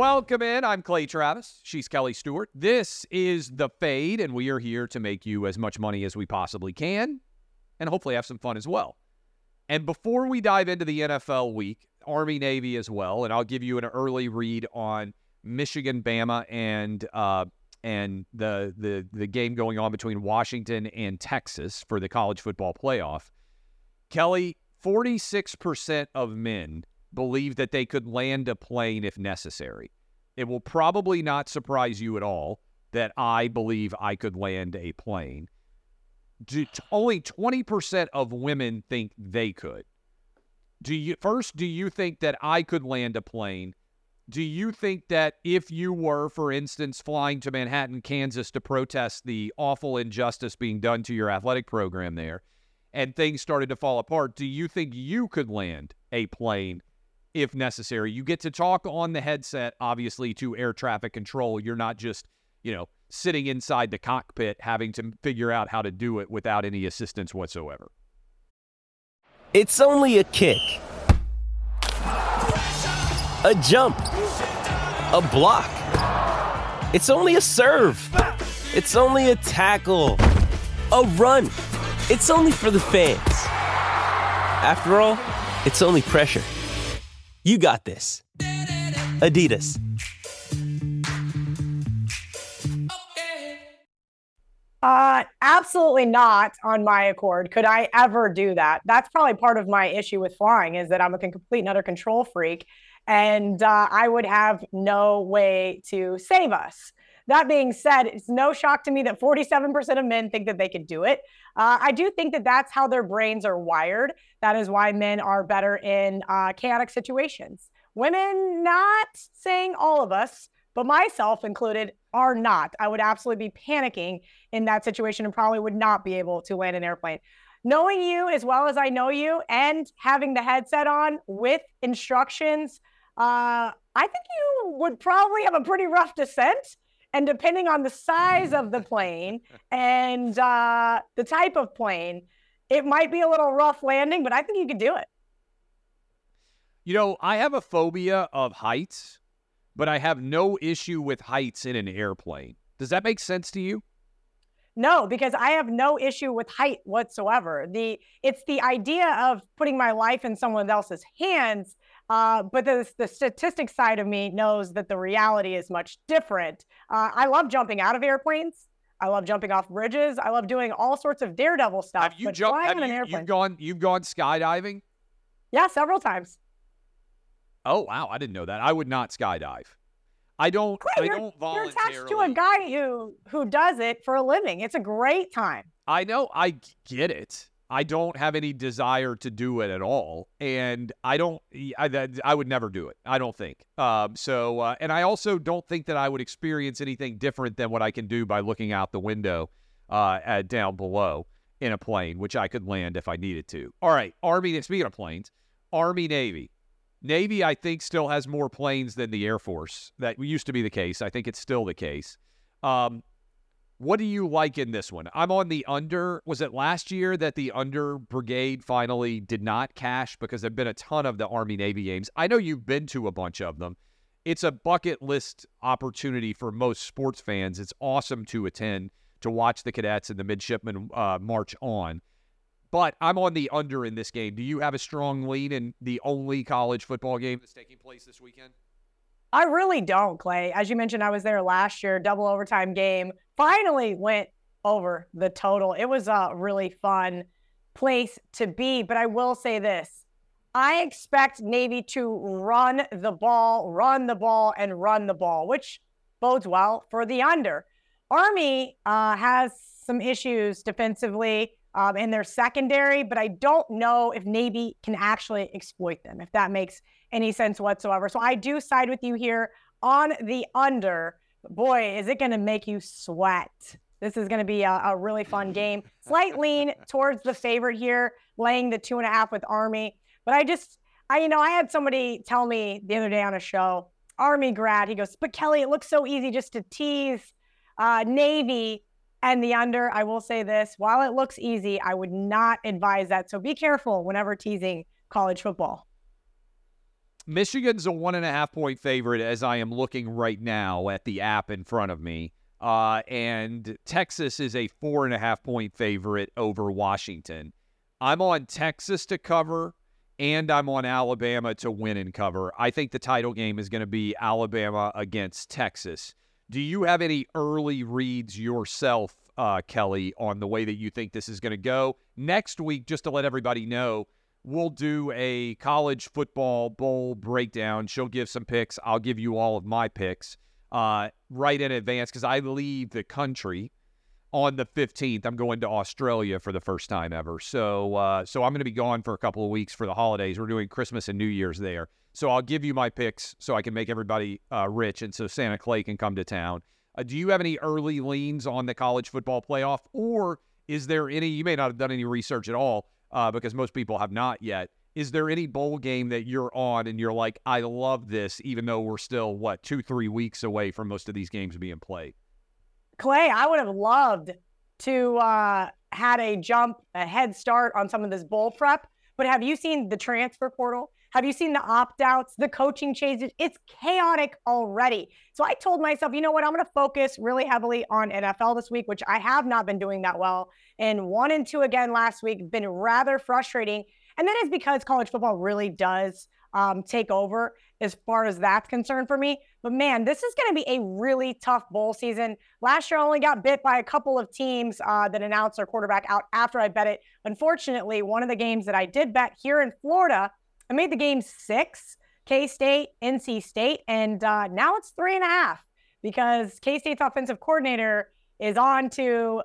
Welcome in. I'm Clay Travis. She's Kelly Stewart. This is The Fade, and we are here to make you as much money as we possibly can and hopefully have some fun as well. And before we dive into the NFL week, Army-Navy as well, and I'll give you an early read on Michigan, Bama, and the game going on between Washington and Texas for the college football playoff. Kelly, 46% of men believe that they could land a plane if necessary. It will probably not surprise you at all that I believe I could land a plane. Only 20% of women think they could. Do you think that I could land a plane? Do you think that if you were, for instance, flying to Manhattan, Kansas to protest the awful injustice being done to your athletic program there, and things started to fall apart, do you think you could land a plane if necessary? You get to talk on the headset, obviously, to air traffic control. You're not just, sitting inside the cockpit having to figure out how to do it without any assistance whatsoever. It's only a kick. A jump. A block. It's only a serve. It's only a tackle. A run. It's only for the fans. After all, it's only pressure. You got this. Adidas. Absolutely not on my accord. Could I ever do that? That's probably part of my issue with flying, is that I'm a complete and utter control freak. And I would have no way to save us. That being said, it's no shock to me that 47% of men think that they could do it. I do think that that's how their brains are wired. That is why men are better in chaotic situations. Women, not saying all of us, but myself included, are not. I would absolutely be panicking in that situation and probably would not be able to land an airplane. Knowing you as well as I know you and having the headset on with instructions, I think you would probably have a pretty rough descent. And depending on the size of the plane and the type of plane, it might be a little rough landing, but I think you could do it. I have a phobia of heights, but I have no issue with heights in an airplane. Does that make sense to you? No, because I have no issue with height whatsoever. It's the idea of putting my life in someone else's hands, but the statistics side of me knows that the reality is much different. I love jumping out of airplanes. I love jumping off bridges. I love doing all sorts of daredevil stuff. Have you jumped? You've gone skydiving? Yeah, several times. Oh wow, I didn't know that. I would not skydive. I don't voluntarily. You're attached to a guy who does it for a living. It's a great time. I know. I get it. I don't have any desire to do it at all, and I would never do it, I don't think. And I also don't think that I would experience anything different than what I can do by looking out the window down below in a plane, which I could land if I needed to. All right, speaking of planes, Army-Navy. Navy, I think, still has more planes than the Air Force. That used to be the case. I think it's still the case. What do you like in this one? I'm on the under. Was it last year that the under brigade finally did not cash? Because there have been a ton of the Army-Navy games. I know you've been to a bunch of them. It's a bucket list opportunity for most sports fans. It's awesome to attend, to watch the cadets and the midshipmen march on. But I'm on the under in this game. Do you have a strong lean in the only college football game that's taking place this weekend? I really don't, Clay. As you mentioned, I was there last year, double overtime game. Finally went over the total. It was a really fun place to be. But I will say this. I expect Navy to run the ball, which bodes well for the under. Army has some issues defensively. In their secondary, but I don't know if Navy can actually exploit them, if that makes any sense whatsoever. So I do side with you here on the under. Boy, is it going to make you sweat. This is going to be a really fun game. Slight lean towards the favorite here, laying the 2.5 with Army. But I had somebody tell me the other day on a show, Army grad, he goes, but Kelly, it looks so easy just to tease Navy and the under. I will say this, while it looks easy, I would not advise that. So be careful whenever teasing college football. Michigan's a 1.5-point favorite as I am looking right now at the app in front of me. And Texas is a 4.5-point favorite over Washington. I'm on Texas to cover, and I'm on Alabama to win and cover. I think the title game is going to be Alabama against Texas. Do you have any early reads yourself, Kelly, on the way that you think this is going to go? Next week, just to let everybody know, we'll do a college football bowl breakdown. She'll give some picks. I'll give you all of my picks right in advance because I leave the country on the 15th. I'm going to Australia for the first time ever. So I'm going to be gone for a couple of weeks for the holidays. We're doing Christmas and New Year's there. So I'll give you my picks so I can make everybody rich and so Santa Clay can come to town. Do you have any early leans on the college football playoff? Or is there any – you may not have done any research at all, because most people have not yet. Is there any bowl game that you're on and you're like, I love this, even though we're still, what, 2-3 weeks away from most of these games being played? Clay, I would have loved to had a head start on some of this bowl prep. But have you seen the transfer portal? Have you seen the opt-outs, the coaching changes? It's chaotic already. So I told myself, you know what? I'm going to focus really heavily on NFL this week, which I have not been doing that well. And 1 and 2 again last week, been rather frustrating. And that is because college football really does take over as far as that's concerned for me. But man, this is going to be a really tough bowl season. Last year, I only got bit by a couple of teams that announced their quarterback out after I bet it. Unfortunately, one of the games that I did bet here in Florida, I made the game 6, K-State, NC State, and now it's 3.5 because K-State's offensive coordinator is on to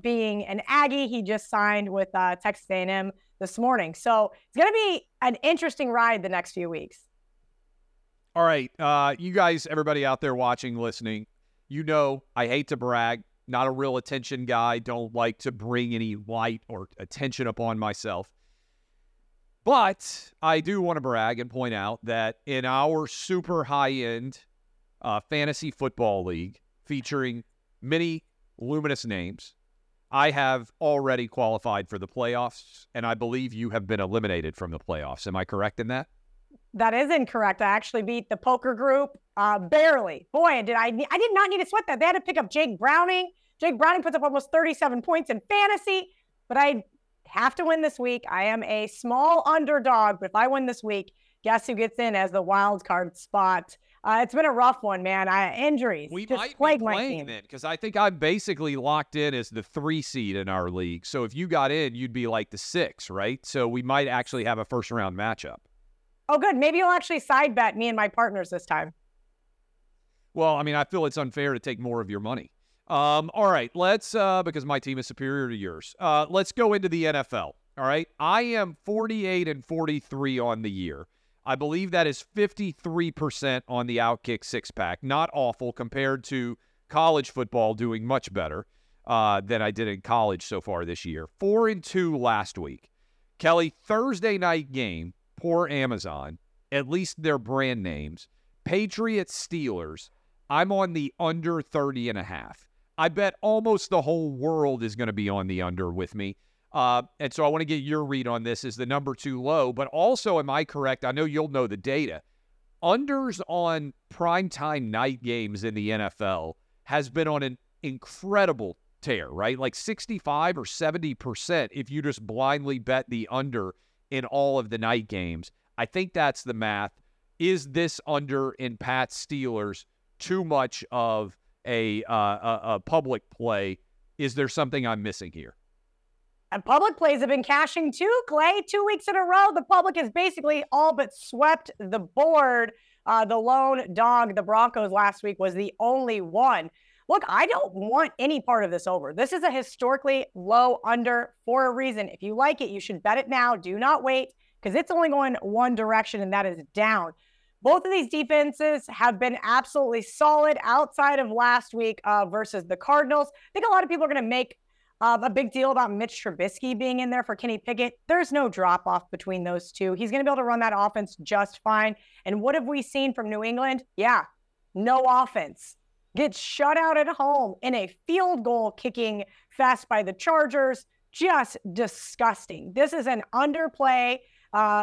being an Aggie. He just signed with Texas A&M this morning. So it's going to be an interesting ride the next few weeks. All right, you guys, everybody out there watching, listening, you know I hate to brag, not a real attention guy, don't like to bring any light or attention upon myself. But I do want to brag and point out that in our super high-end fantasy football league featuring many luminous names, I have already qualified for the playoffs, and I believe you have been eliminated from the playoffs. Am I correct in that? That is incorrect. I actually beat the poker group barely. Boy, I did not need to sweat that. They had to pick up Jake Browning. Jake Browning puts up almost 37 points in fantasy, but I have to win this week. I am a small underdog, but if I win this week, guess who gets in as the wild card spot? It's been a rough one, man. Injuries. We just might be playing then, because I think I'm basically locked in as the 3 seed in our league. So if you got in, you'd be like the 6, right? So we might actually have a first-round matchup. Oh, good. Maybe you'll actually side bet me and my partners this time. Well, I mean, I feel it's unfair to take more of your money. All right, let's, because my team is superior to yours, let's go into the NFL, all right? I am 48-43 on the year. I believe that is 53% on the OutKick 6-pack. Not awful compared to college football doing much better than I did in college so far this year. 4-2 last week. Kelly, Thursday night game, poor Amazon, at least their brand names, Patriots, Steelers. I'm on the under 30.5. I bet almost the whole world is going to be on the under with me. And so I want to get your read on this. Is the number too low? But also, am I correct? I know you'll know the data. Unders on primetime night games in the NFL has been on an incredible tear, right? Like 65 or 70% if you just blindly bet the under in all of the night games. I think that's the math. Is this under in Pat's Steelers too much of a public play? Is there something I'm missing here? And public plays have been cashing too, Clay. 2 weeks in a row, the public has basically all but swept the board. The lone dog, the Broncos, last week was the only one. Look, I don't want any part of this over. This is a historically low under for a reason. If you like it, you should bet it now. Do not wait, because it's only going one direction, and that is down. Both of these defenses have been absolutely solid outside of last week versus the Cardinals. I think a lot of people are going to make a big deal about Mitch Trubisky being in there for Kenny Pickett. There's no drop-off between those two. He's going to be able to run that offense just fine. And what have we seen from New England? Yeah, no offense. Gets shut out at home in a field goal kicking fest by the Chargers. just disgusting. This is an underplay.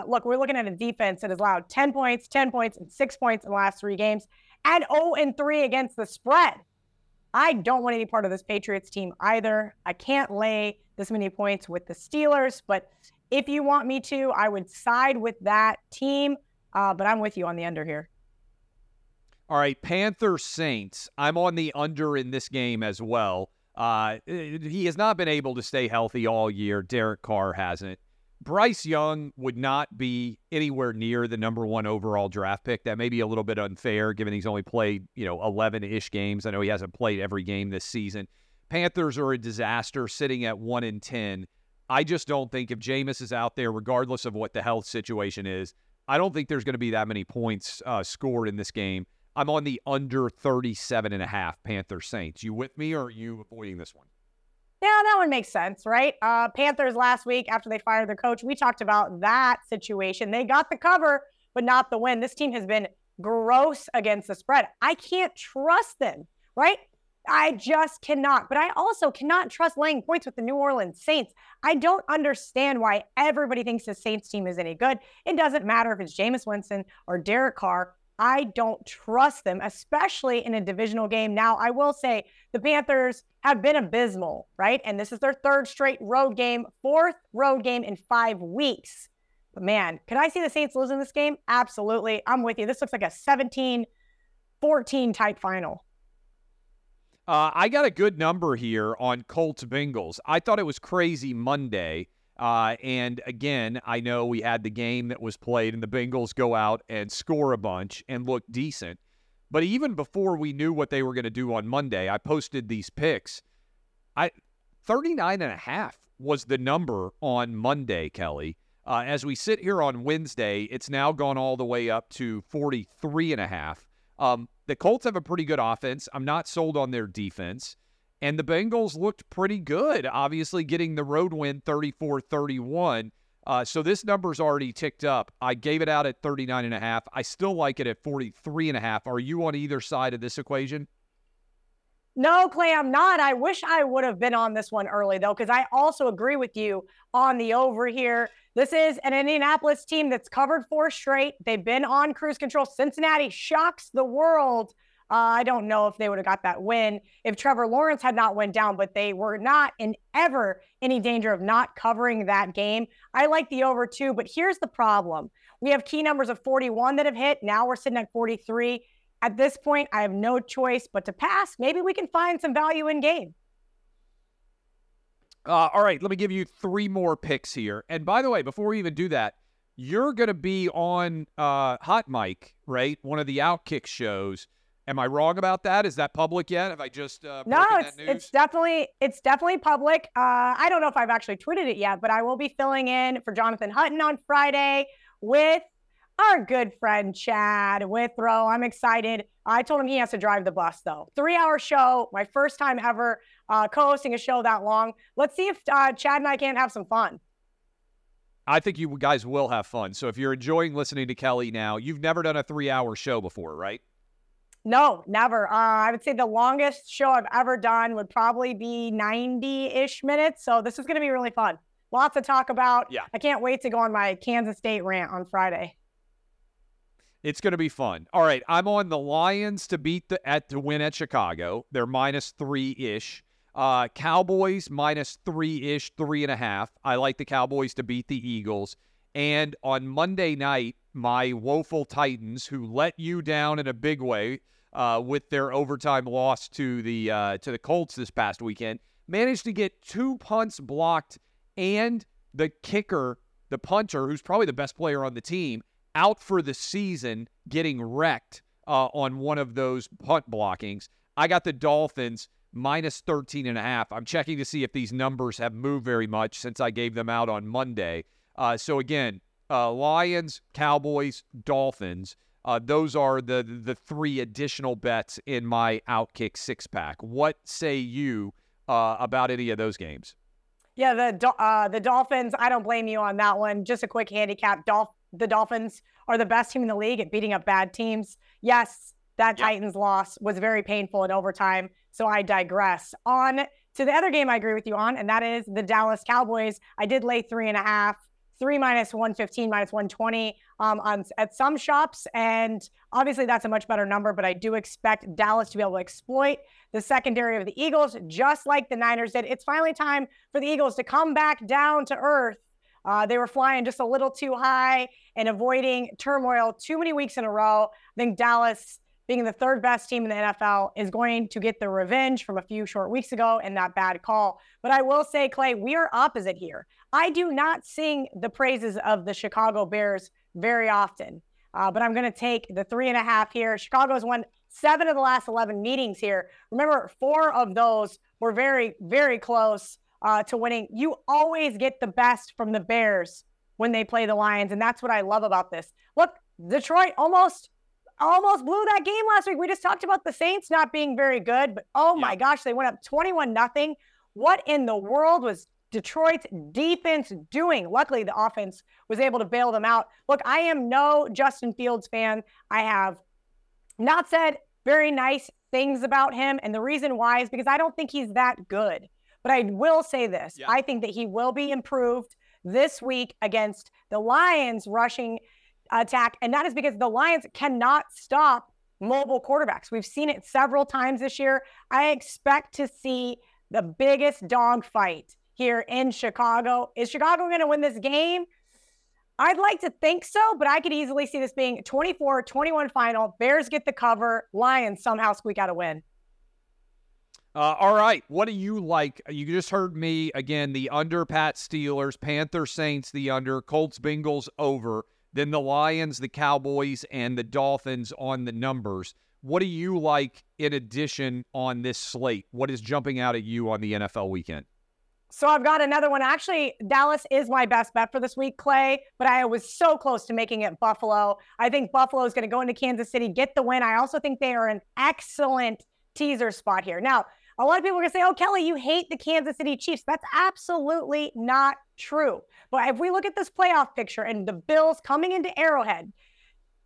Look, we're looking at a defense that has allowed 10 points, 10 points, and 6 points in the last three games, and 0-3 against the spread. I don't want any part of this Patriots team either. I can't lay this many points with the Steelers, but if you want me to, I would side with that team, but I'm with you on the under here. All right, Panthers-Saints. I'm on the under in this game as well. He has not been able to stay healthy all year. Derek Carr hasn't. Bryce Young would not be anywhere near the number one overall draft pick. That may be a little bit unfair, given he's only played, 11-ish games. I know he hasn't played every game this season. Panthers are a disaster, sitting at 1-10. I just don't think if Jameis is out there, regardless of what the health situation is, I don't think there's going to be that many points scored in this game. I'm on the under 37.5 Panthers Saints. You with me, or are you avoiding this one? Yeah, that one makes sense, right? Panthers last week, after they fired their coach, we talked about that situation. They got the cover, but not the win. This team has been gross against the spread. I can't trust them, right? I just cannot. But I also cannot trust laying points with the New Orleans Saints. I don't understand why everybody thinks the Saints team is any good. It doesn't matter if it's Jameis Winston or Derek Carr. I don't trust them, especially in a divisional game. Now, I will say the Panthers have been abysmal, right? And this is their third straight road game, fourth road game in 5 weeks. But, man, could I see the Saints losing this game? Absolutely. I'm with you. This looks like a 17-14 type final. I got a good number here on Colts-Bengals. I thought it was crazy Monday. And again, I know we had the game that was played and the Bengals go out and score a bunch and look decent. But even before we knew what they were going to do on Monday, I posted these picks. 39.5 was the number on Monday, Kelly. As we sit here on Wednesday, it's now gone all the way up to 43.5. The Colts have a pretty good offense. I'm not sold on their defense. And the Bengals looked pretty good, obviously getting the road win 34-31. So this number's already ticked up. I gave it out at 39.5. I still like it at 43.5. Are you on either side of this equation? No, Clay, I'm not. I wish I would have been on this one early, though, because I also agree with you on the over here. This is an Indianapolis team that's covered four straight. They've been on cruise control. Cincinnati shocks the world. I don't know if they would have got that win if Trevor Lawrence had not went down, but they were not in ever any danger of not covering that game. I like the over too, but here's the problem. We have key numbers of 41 that have hit. Now we're sitting at 43. At this point, I have no choice but to pass. Maybe we can find some value in game. All right, let me give you three more picks here. And by the way, before we even do that, you're going to be on Hot Mic, right? One of the OutKick shows. Am I wrong about that? Is that public yet? Have I just broken that news? No, it's definitely public. I don't know if I've actually tweeted it yet, but I will be filling in for Jonathan Hutton on Friday with our good friend Chad Withrow. I'm excited. I told him he has to drive the bus, though. 3-hour show, my first time ever co-hosting a show that long. Let's see if Chad and I can't have some fun. I think you guys will have fun. So if you're enjoying listening to Kelly now, you've never done a 3-hour show before, right? No, never. I would say the longest show I've ever done would probably be 90-ish minutes. So this is going to be really fun. Lots to talk about. Yeah. I can't wait to go on my Kansas State rant on Friday. It's going to be fun. All right, I'm on the Lions to beat to win at Chicago. They're -3-ish. Cowboys -3-ish, 3.5. I like the Cowboys to beat the Eagles. And on Monday night, my woeful Titans, who let you down in a big way with their overtime loss to the Colts this past weekend, managed to get two punts blocked and the kicker, the punter, who's probably the best player on the team, out for the season, getting wrecked on one of those punt blockings. I got the Dolphins -13.5. I'm checking to see if these numbers have moved very much since I gave them out on Monday. So again, Lions, Cowboys, Dolphins. Those are the three additional bets in my OutKick six-pack. What say you about any of those games? Yeah, the Dolphins, I don't blame you on that one. Just a quick handicap. The Dolphins are the best team in the league at beating up bad teams. Yes, that Titans loss was very painful in overtime, so I digress. On to the other game I agree with you on, and that is the Dallas Cowboys. I did lay 3.5, 3 minus 115, minus 120 at some shops, and obviously that's a much better number, but I do expect Dallas to be able to exploit the secondary of the Eagles, just like the Niners did. It's finally time for the Eagles to come back down to earth. They were flying just a little too high and avoiding turmoil too many weeks in a row. I think Dallas, being the third best team in the NFL, is going to get the revenge from a few short weeks ago and that bad call. But I will say, Clay, we are opposite here. I do not sing the praises of the Chicago Bears very often, but I'm going to take the 3.5 here. Chicago has won 7 of the last 11 meetings here. Remember, 4 of those were very, very close to winning. You always get the best from the Bears when they play the Lions, and that's what I love about this. Look, Detroit almost blew that game last week. We just talked about the Saints not being very good, but my gosh, they went up 21-0. What in the world was Detroit's defense doing? Luckily, the offense was able to bail them out. Look, I am no Justin Fields fan. I have not said very nice things about him, and the reason why is because I don't think he's that good. But I will say this. Yeah. I think that he will be improved this week against the Lions rushing attack, and that is because the Lions cannot stop mobile quarterbacks. We've seen it several times this year. I expect to see the biggest dogfight here in Chicago. Is Chicago going to win this game? I'd like to think so, but I could easily see this being 24-21 final. Bears get the cover. Lions somehow squeak out a win. All right. What do you like? You just heard me again, the under Pat Steelers, Panthers Saints, the under, Colts Bengals over. Then the Lions, the Cowboys, and the Dolphins on the numbers. What do you like in addition on this slate? What is jumping out at you on the NFL weekend? So I've got another one. Actually, Dallas is my best bet for this week, Clay, but I was so close to making it Buffalo. I think Buffalo is going to go into Kansas City, get the win. I also think they are an excellent teaser spot here. Now, a lot of people are going to say, oh, Kelly, you hate the Kansas City Chiefs. That's absolutely not true. But if we look at this playoff picture and the Bills coming into Arrowhead,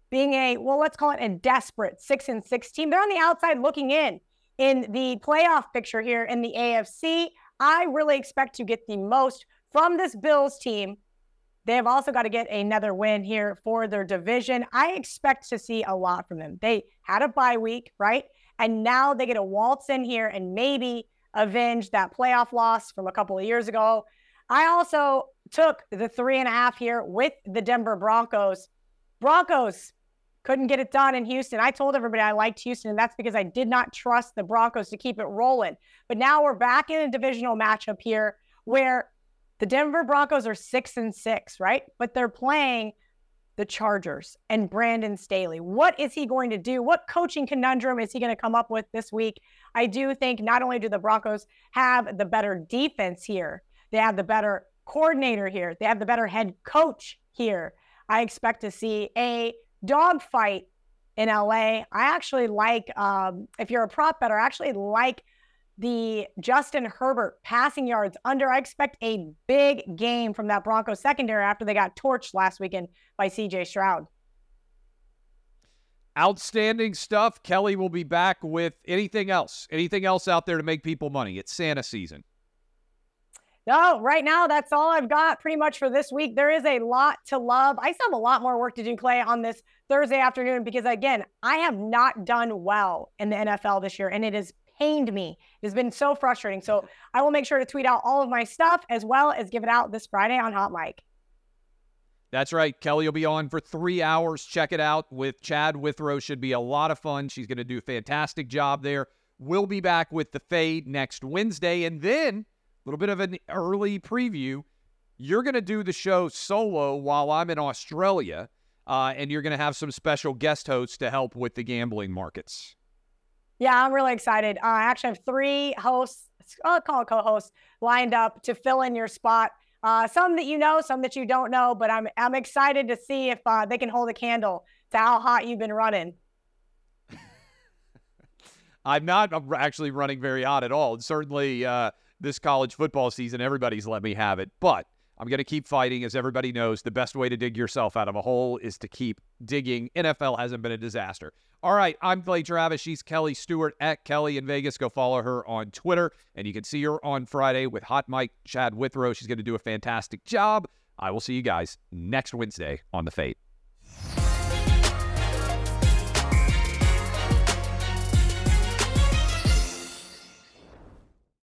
being let's call it a desperate 6-6 team, they're on the outside looking in the playoff picture here in the AFC. I really expect to get the most from this Bills team. They have also got to get another win here for their division. I expect to see a lot from them. They had a bye week, right? And now they get a waltz in here and maybe avenge that playoff loss from a couple of years ago. I also took the 3.5 here with the Denver Broncos. Broncos couldn't get it done in Houston. I told everybody I liked Houston, and that's because I did not trust the Broncos to keep it rolling. But now we're back in a divisional matchup here where the Denver Broncos are 6-6, right? But they're playing the Chargers and Brandon Staley. What is he going to do? What coaching conundrum is he going to come up with this week? I do think not only do the Broncos have the better defense here, they have the better coordinator here, they have the better head coach here. I expect to see a dogfight in LA. I actually like, if you're a prop better, I actually like the Justin Herbert passing yards under. I expect a big game from that Broncos secondary after they got torched last weekend by CJ Stroud. Outstanding stuff. Kelly will be back with anything else. Anything else out there to make people money? It's Santa season. No, right now, that's all I've got pretty much for this week. There is a lot to love. I still have a lot more work to do, Clay, on this Thursday afternoon because, again, I have not done well in the NFL this year, and it has pained me. It has been so frustrating. So I will make sure to tweet out all of my stuff as well as give it out this Friday on Hot Mic. That's right. Kelly will be on for 3 hours. Check it out with Chad Withrow. Should be a lot of fun. She's going to do a fantastic job there. We'll be back with The Fade next Wednesday, and then a little bit of an early preview. You're going to do the show solo while I'm in Australia, and you're going to have some special guest hosts to help with the gambling markets. Yeah, I'm really excited. I actually have 3 hosts, I'll call it co-hosts, lined up to fill in your spot. Some that you know, some that you don't know, but I'm excited to see if they can hold a candle to how hot you've been running. I'm actually running very hot at all. It's certainly this college football season, everybody's let me have it. But I'm going to keep fighting. As everybody knows, the best way to dig yourself out of a hole is to keep digging. NFL hasn't been a disaster. All right, I'm Clay Travis. She's Kelly Stewart at Kelly in Vegas. Go follow her on Twitter. And you can see her on Friday with Hot Mic, Chad Withrow. She's going to do a fantastic job. I will see you guys next Wednesday on The Fade.